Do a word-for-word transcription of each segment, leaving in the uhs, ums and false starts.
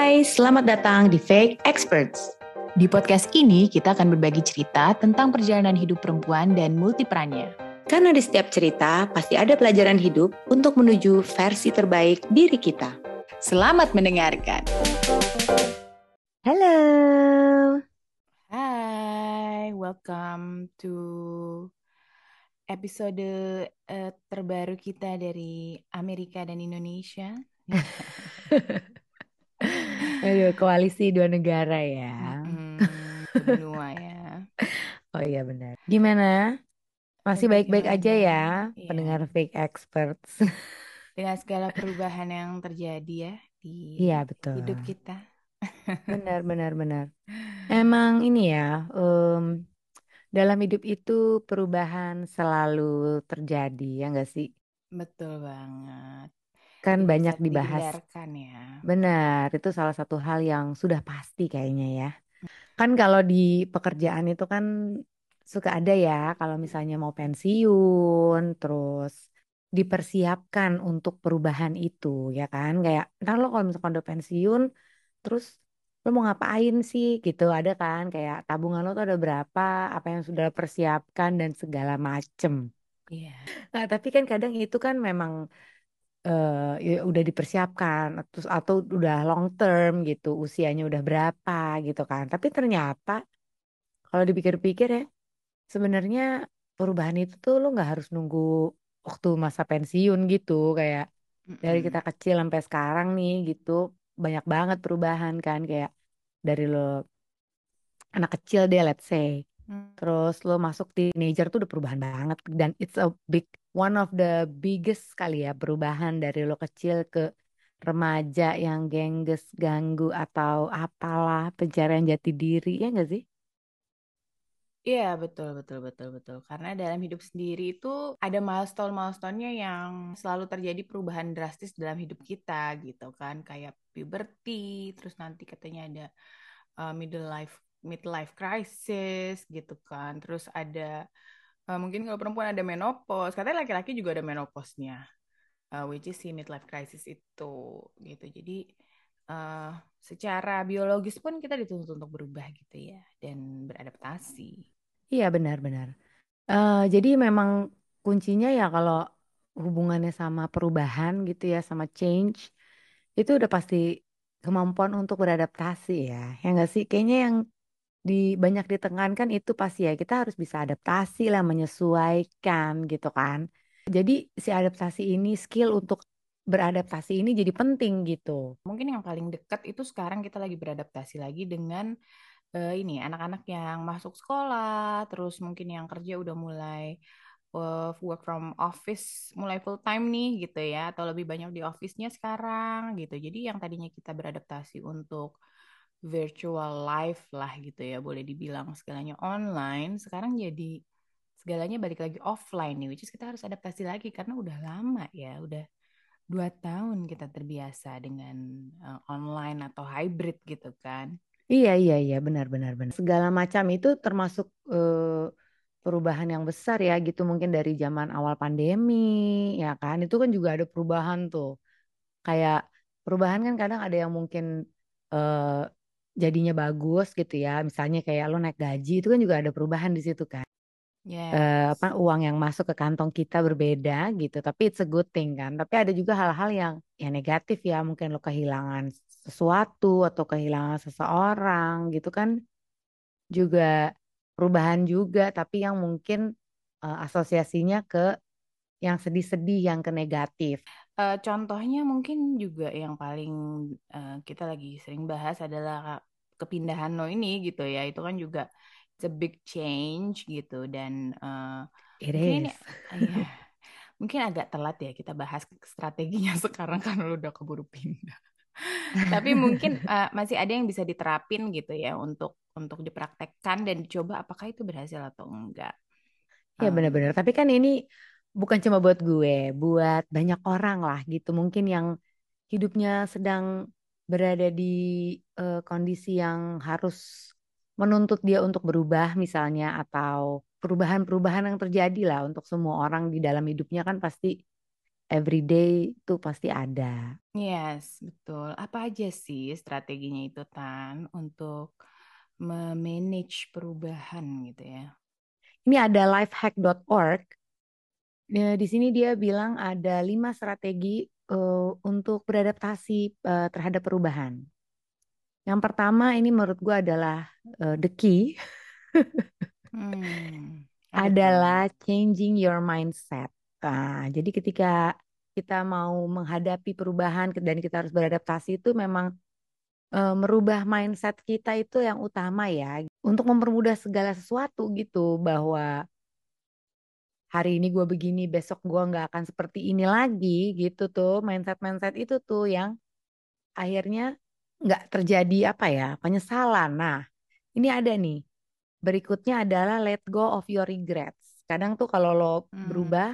Hai, selamat datang di Fake Experts. Di podcast ini kita akan berbagi cerita tentang perjalanan hidup perempuan dan multiperannya. Karena di setiap cerita pasti ada pelajaran hidup untuk menuju versi terbaik diri kita. Selamat mendengarkan. Halo. Hai, welcome to episode uh, terbaru kita dari Amerika dan Indonesia. Aduh, koalisi dua negara ya. Mm-hmm, benua ya. Oh iya benar. Gimana? Masih baik-baik aja ya, iya. Pendengar Fake Experts. Dengan segala perubahan yang terjadi ya di iya, betul. Hidup kita. Benar, benar, benar. Emang ini ya, um, dalam hidup itu perubahan selalu terjadi ya nggak sih? Betul banget. Kan itu banyak dibahas ya. Benar, itu salah satu hal yang sudah pasti kayaknya ya. Kan kalau di pekerjaan itu kan suka ada ya, kalau misalnya mau pensiun, terus dipersiapkan untuk perubahan itu ya kan. Kayak ntar lo kalau misalkan udah pensiun, terus lo mau ngapain sih gitu, ada kan. Kayak tabungan lo tuh ada berapa, apa yang sudah persiapkan dan segala macem. Iya. Nah tapi kan kadang itu kan memang Uh, ya udah dipersiapkan atau, atau udah long term gitu, usianya udah berapa gitu kan. Tapi ternyata kalau dipikir-pikir ya, sebenarnya perubahan itu tuh lo nggak harus nunggu waktu masa pensiun gitu. Kayak mm-hmm. dari kita kecil sampai sekarang nih gitu, banyak banget perubahan kan. Kayak dari lo anak kecil deh let's say, mm. terus lo masuk teenager tuh udah perubahan banget. Dan it's a big one of the biggest kali ya perubahan dari lo kecil ke remaja yang gengges, ganggu atau apalah, pencarian jati diri ya nggak sih? Iya betul betul betul betul. Karena dalam hidup sendiri itu ada milestone-milestonenya yang selalu terjadi perubahan drastis dalam hidup kita gitu kan, kayak puberty, terus nanti katanya ada uh, middle life, midlife crisis gitu kan, terus ada mungkin kalau perempuan ada menopause, katanya laki-laki juga ada menopausnya, uh, which is si midlife crisis itu gitu. Jadi uh, secara biologis pun kita dituntut untuk berubah gitu ya dan beradaptasi. Iya benar-benar. Uh, jadi memang kuncinya ya kalau hubungannya sama perubahan gitu ya, sama change itu udah pasti kemampuan untuk beradaptasi ya, ya nggak sih? Kayaknya yang Di, banyak ditekankan itu pasti ya, kita harus bisa adaptasi lah, menyesuaikan gitu kan. Jadi si adaptasi ini, skill untuk beradaptasi ini jadi penting gitu. Mungkin yang paling dekat itu sekarang kita lagi beradaptasi lagi dengan uh, ini anak-anak yang masuk sekolah, terus mungkin yang kerja udah mulai uh, work from office, mulai full time nih gitu ya, atau lebih banyak di office-nya sekarang gitu. Jadi yang tadinya kita beradaptasi untuk virtual life lah gitu ya, boleh dibilang segalanya online, sekarang jadi segalanya balik lagi offline nih, which is kita harus adaptasi lagi karena udah lama ya, udah dua tahun kita terbiasa dengan uh, online atau hybrid gitu kan. Iya iya iya benar benar benar. Segala macam itu termasuk uh, perubahan yang besar ya gitu, mungkin dari zaman awal pandemi ya kan, itu kan juga ada perubahan tuh. Kayak perubahan kan kadang ada yang mungkin uh, jadinya bagus gitu ya, misalnya kayak lo naik gaji itu kan juga ada perubahan di situ kan. Yes. Uh, apa uang yang masuk ke kantong kita berbeda gitu, tapi it's a good thing kan. Tapi ada juga hal-hal yang ya negatif ya, mungkin lo kehilangan sesuatu atau kehilangan seseorang gitu kan, juga perubahan juga, tapi yang mungkin uh, asosiasinya ke yang sedih-sedih, yang ke negatif. Uh, contohnya mungkin juga yang paling uh, kita lagi sering bahas adalah kepindahan lo ini gitu ya, itu kan juga it's a big change gitu. Dan uh, it mungkin, is. Ya, mungkin agak telat ya kita bahas strateginya sekarang karena lo udah keburu pindah. Tapi mungkin uh, masih ada yang bisa diterapin gitu ya, untuk untuk dipraktekkan dan dicoba apakah itu berhasil atau enggak. Ya um, benar-benar. Tapi kan ini bukan cuma buat gue, buat banyak orang lah gitu, mungkin yang hidupnya sedang berada di uh, kondisi yang harus menuntut dia untuk berubah misalnya, atau perubahan-perubahan yang terjadi lah. Untuk semua orang di dalam hidupnya kan pasti everyday itu pasti ada. Yes, betul. Apa aja sih strateginya itu, Tan, untuk memanage perubahan gitu ya? Ini ada lifehack dot org. Di sini dia bilang ada lima strategi uh, untuk beradaptasi uh, terhadap perubahan. Yang pertama ini menurut gue adalah uh, the key. hmm. Adalah changing your mindset. Nah, jadi ketika kita mau menghadapi perubahan dan kita harus beradaptasi itu memang uh, merubah mindset kita itu yang utama ya. Untuk mempermudah segala sesuatu gitu, bahwa hari ini gue begini, besok gue gak akan seperti ini lagi gitu tuh. Mindset-mindset itu tuh yang akhirnya gak terjadi apa ya, penyesalan. Nah, ini ada nih. Berikutnya adalah let go of your regrets. Kadang tuh kalau lo hmm. berubah,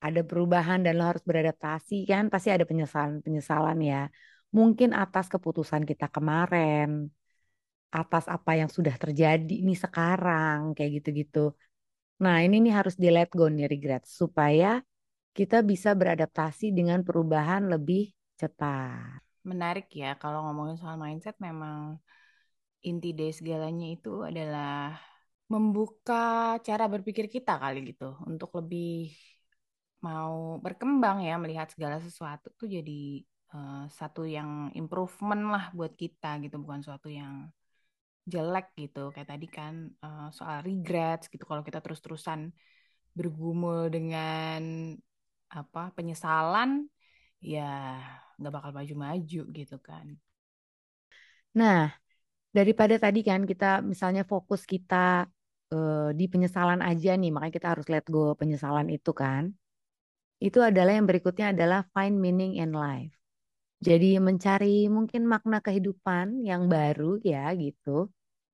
ada perubahan dan lo harus beradaptasi kan, pasti ada penyesalan-penyesalan ya. Mungkin atas keputusan kita kemarin, atas apa yang sudah terjadi nih sekarang, kayak gitu-gitu. Nah ini nih harus di let go nih regret supaya kita bisa beradaptasi dengan perubahan lebih cepat. Menarik ya kalau ngomongin soal mindset, memang inti dari segalanya itu adalah membuka cara berpikir kita kali gitu. Untuk lebih mau berkembang ya, melihat segala sesuatu tuh jadi uh, satu yang improvement lah buat kita gitu. Bukan suatu yang jelek gitu, kayak tadi kan uh, soal regrets gitu. Kalau kita terus-terusan bergumul dengan apa penyesalan, ya nggak bakal maju-maju gitu kan. Nah, daripada tadi kan kita misalnya fokus kita uh, di penyesalan aja nih, makanya kita harus let go penyesalan itu kan. Itu adalah yang berikutnya adalah find meaning in life. Jadi mencari mungkin makna kehidupan yang baru ya gitu.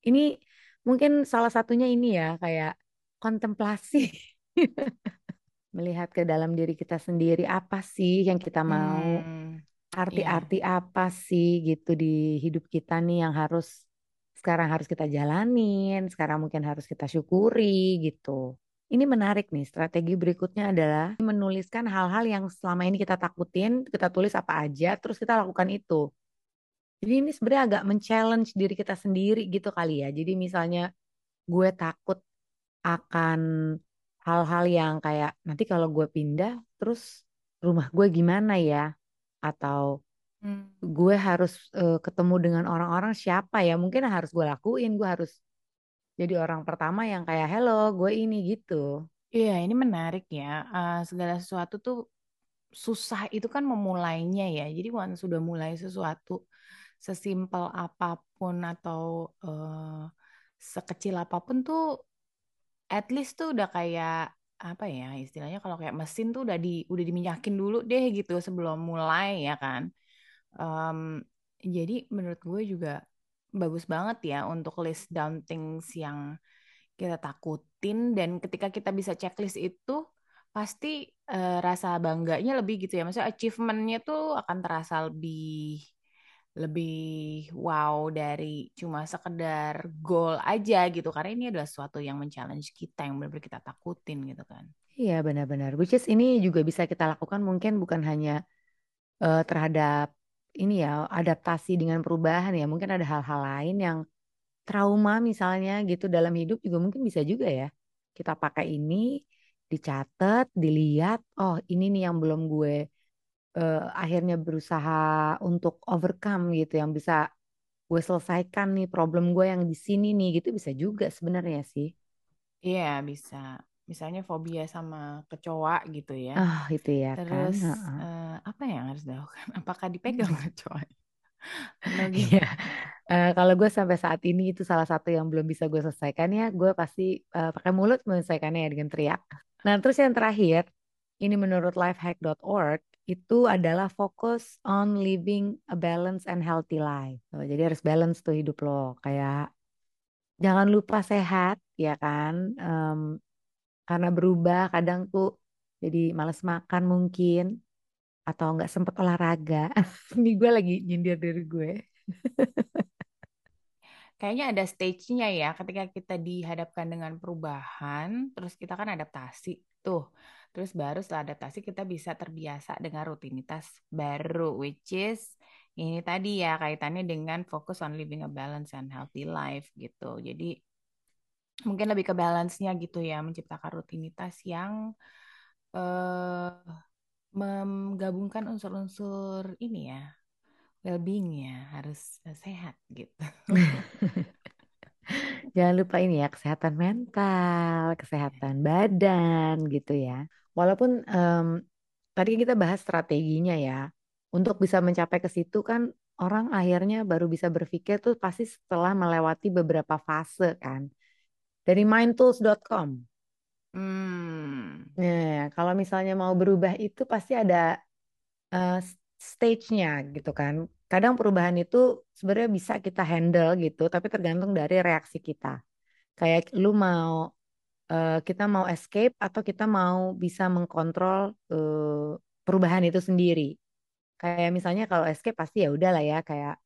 Ini mungkin salah satunya ini ya, kayak kontemplasi. Melihat ke dalam diri kita sendiri, apa sih yang kita mau. Hmm, arti-arti iya. Apa sih gitu di hidup kita nih yang harus sekarang harus kita jalanin, sekarang mungkin harus kita syukuri gitu. Ini menarik nih, strategi berikutnya adalah menuliskan hal-hal yang selama ini kita takutin, kita tulis apa aja, terus kita lakukan itu. Jadi ini sebenarnya agak men-challenge diri kita sendiri gitu kali ya. Jadi misalnya gue takut akan hal-hal yang kayak nanti kalau gue pindah, terus rumah gue gimana ya? Atau hmm. gue harus uh, ketemu dengan orang-orang siapa ya? Mungkin harus gue lakuin, gue harus jadi orang pertama yang kayak hello gue ini gitu. Iya ini menarik ya. Uh, segala sesuatu tuh susah itu kan memulainya ya. Jadi once sudah mulai sesuatu sesimpel apapun atau uh, sekecil apapun tuh at least tuh udah kayak apa ya istilahnya, kalau kayak mesin tuh udah di udah diminyakin dulu deh gitu sebelum mulai ya kan. Um, jadi menurut gue juga bagus banget ya untuk list down things yang kita takutin, dan ketika kita bisa checklist itu pasti uh, rasa bangganya lebih gitu ya. Maksudnya achievement-nya tuh akan terasa lebih lebih wow dari cuma sekedar goal aja gitu, karena ini adalah sesuatu yang men-challenge kita, yang benar-benar kita takutin gitu kan. Iya benar-benar, which is ini juga bisa kita lakukan mungkin bukan hanya uh, terhadap ini ya, adaptasi dengan perubahan ya. Mungkin ada hal-hal lain yang trauma misalnya gitu dalam hidup juga mungkin bisa juga ya. Kita pakai ini, dicatat, dilihat, oh ini nih yang belum gue uh, akhirnya berusaha untuk overcome gitu, yang bisa gue selesaikan nih problem gue yang di sini nih gitu, bisa juga sebenarnya sih. Iya, yeah, bisa. Misalnya fobia sama kecoa gitu ya. Oh, itu ya. Terus kan? uh-huh. uh, apa yang harus dilakukan? Apakah dipegang kecoa? Iya. Uh, kalau gue sampai saat ini itu salah satu yang belum bisa gue selesaikan ya. Gue pasti uh, pakai mulut menyelesaikannya ya, dengan teriak. Nah terus yang terakhir, ini menurut lifehack dot org itu adalah focus on living a balanced and healthy life. Oh, jadi harus balance tuh hidup lo. Kayak jangan lupa sehat ya kan. Um, Karena berubah kadang tuh jadi malas makan mungkin. Atau gak sempet olahraga. Ini gue lagi nyindir diri gue. Kayaknya ada stage-nya ya. Ketika kita dihadapkan dengan perubahan. Terus kita kan adaptasi tuh. Terus baru setelah adaptasi kita bisa terbiasa dengan rutinitas baru, which is ini tadi ya kaitannya dengan fokus on living a balanced and healthy life gitu. Jadi mungkin lebih ke balance-nya gitu ya, menciptakan rutinitas yang eh, menggabungkan unsur-unsur ini ya, well-being-nya harus sehat gitu. Jangan lupa ini ya, kesehatan mental, kesehatan badan gitu ya. Walaupun um, tadi kita bahas strateginya ya, untuk bisa mencapai ke situ kan orang akhirnya baru bisa berpikir tuh pasti setelah melewati beberapa fase kan. Dari mind tools dot com. Hmm. Nah, kalau misalnya mau berubah itu pasti ada uh, stage-nya gitu kan. Kadang perubahan itu sebenarnya bisa kita handle gitu, tapi tergantung dari reaksi kita. Kayak lu mau, uh, kita mau escape atau kita mau bisa mengkontrol uh, perubahan itu sendiri. Kayak misalnya kalau escape pasti ya udahlah ya, kayak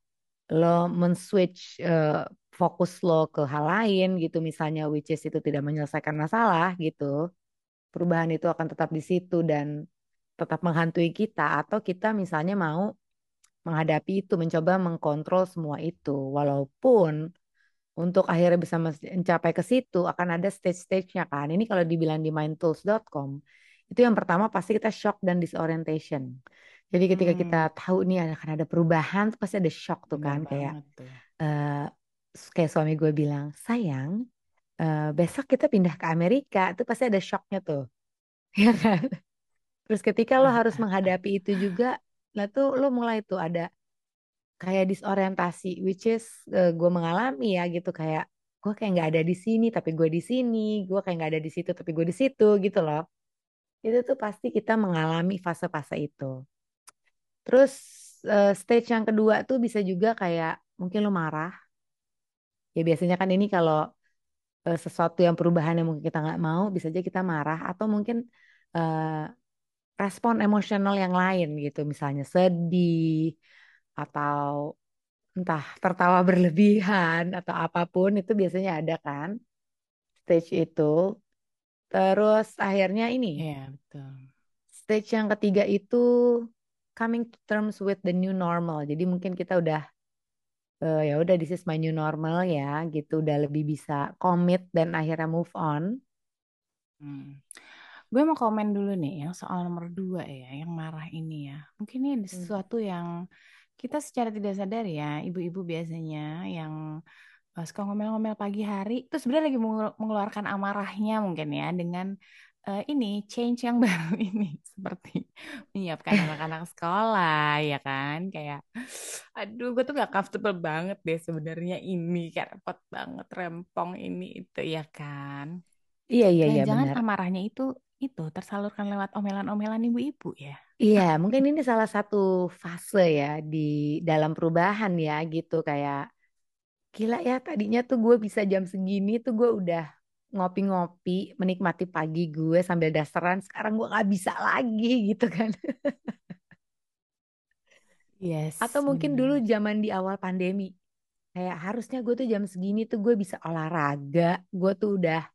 lo men-switch uh, fokus lo ke hal lain gitu misalnya, which is itu tidak menyelesaikan masalah gitu. Perubahan itu akan tetap di situ dan tetap menghantui kita, atau kita misalnya mau menghadapi itu, mencoba mengkontrol semua itu. Walaupun untuk akhirnya bisa mencapai ke situ akan ada stage-stage-nya kan. Ini kalau dibilang di mind tools dot com, itu yang pertama pasti kita shock dan disorientation. Jadi ketika hmm. kita tahu nih akan ada perubahan, pasti ada shock tuh kan. Kayak uh, kayak suami gue bilang, sayang uh, besok kita pindah ke Amerika, itu pasti ada shocknya tuh, ya kan. Terus ketika lo harus menghadapi itu juga, nah tuh lo mulai tuh ada kayak disorientasi, which is uh, gue mengalami ya gitu, kayak gue kayak nggak ada di sini tapi gue di sini, gue kayak nggak ada di situ tapi gue di situ gitu loh. Itu tuh pasti kita mengalami fase-fase itu. Terus uh, stage yang kedua tuh bisa juga kayak mungkin lo marah. Ya biasanya kan ini kalau uh, sesuatu yang perubahan yang mungkin kita nggak mau, bisa aja kita marah, atau mungkin uh, respon emosional yang lain gitu, misalnya sedih atau entah tertawa berlebihan atau apapun, itu biasanya ada kan stage itu. Terus akhirnya ini ya, betul. Stage yang ketiga itu coming to terms with the new normal. Jadi mungkin kita udah uh, ya udah this is my new normal ya gitu, udah lebih bisa commit dan akhirnya move on. Hmm. Gue mau komen dulu nih yang soal nomor dua ya, yang marah ini ya. Mungkin ini sesuatu yang kita secara tidak sadar ya, ibu-ibu biasanya yang suka ngomel-ngomel pagi hari, itu sebenarnya lagi mengeluarkan amarahnya mungkin ya dengan uh, ini change yang baru ini, seperti menyiapkan anak-anak sekolah ya kan, kayak aduh gue tuh gak comfortable banget deh sebenarnya ini, kayak repot banget rempong ini itu ya kan. Iya iya iya benar. Jangan amarahnya itu itu tersalurkan lewat omelan-omelan ibu-ibu ya. Iya, mungkin ini salah satu fase ya di dalam perubahan ya gitu, kayak gila ya tadinya tuh gue bisa jam segini tuh gue udah ngopi-ngopi menikmati pagi gue sambil dasaran, sekarang gue nggak bisa lagi gitu kan. Yes. Atau mungkin bener. Dulu zaman di awal pandemi kayak harusnya gue tuh jam segini tuh gue bisa olahraga, gue tuh udah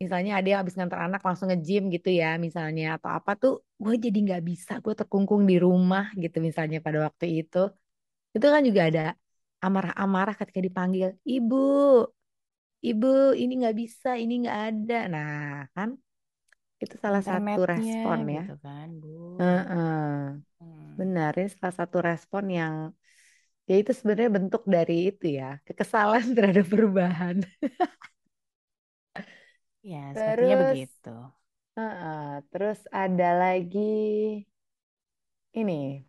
misalnya ada yang abis nganter anak langsung nge-gym gitu ya misalnya, atau apa tuh gue jadi gak bisa, gue terkungkung di rumah gitu misalnya pada waktu itu. Itu kan juga ada amarah-amarah ketika dipanggil, ibu, ibu ini gak bisa, ini gak ada. Nah kan itu salah satu respon ya gitu kan, Bu. Uh-uh. Hmm. Benar, ini salah satu respon yang ya itu sebenarnya bentuk dari itu ya, kekesalan terhadap perubahan. Ya, sepertinya terus, begitu. Uh-uh, terus ada lagi ini.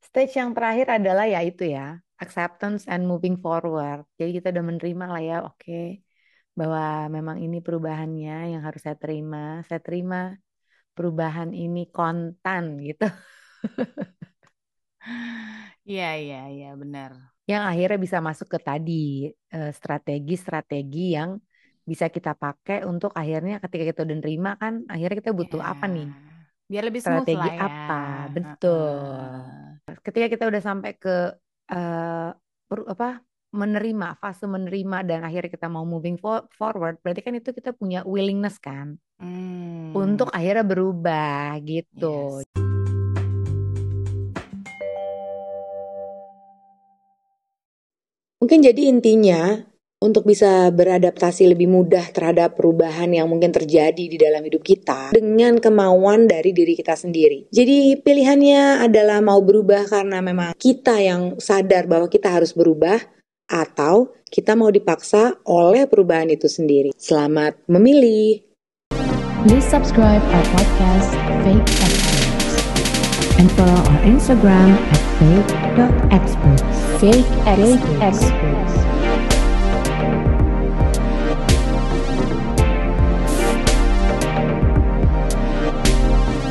Stage yang terakhir adalah ya itu ya, acceptance and moving forward. Jadi kita udah menerima lah ya, oke, okay, bahwa memang ini perubahannya yang harus saya terima. Saya terima perubahan ini kontan gitu. Iya, iya, iya, benar. Yang akhirnya bisa masuk ke tadi strategi-strategi yang bisa kita pakai untuk akhirnya ketika kita udah nerima kan, akhirnya kita butuh yeah. apa nih? Biar lebih strategi smooth lah ya. Apa? Betul. Uh-uh. Ketika kita udah sampai ke uh, apa? menerima, fase menerima dan akhirnya kita mau moving forward, berarti kan itu kita punya willingness kan? hmm. untuk akhirnya berubah gitu. Yes. Mungkin jadi intinya untuk bisa beradaptasi lebih mudah terhadap perubahan yang mungkin terjadi di dalam hidup kita dengan kemauan dari diri kita sendiri. Jadi pilihannya adalah mau berubah karena memang kita yang sadar bahwa kita harus berubah, atau kita mau dipaksa oleh perubahan itu sendiri. Selamat memilih. Please subscribe our podcast Fake Experts and follow our Instagram at fake dot experts. Fake Experts.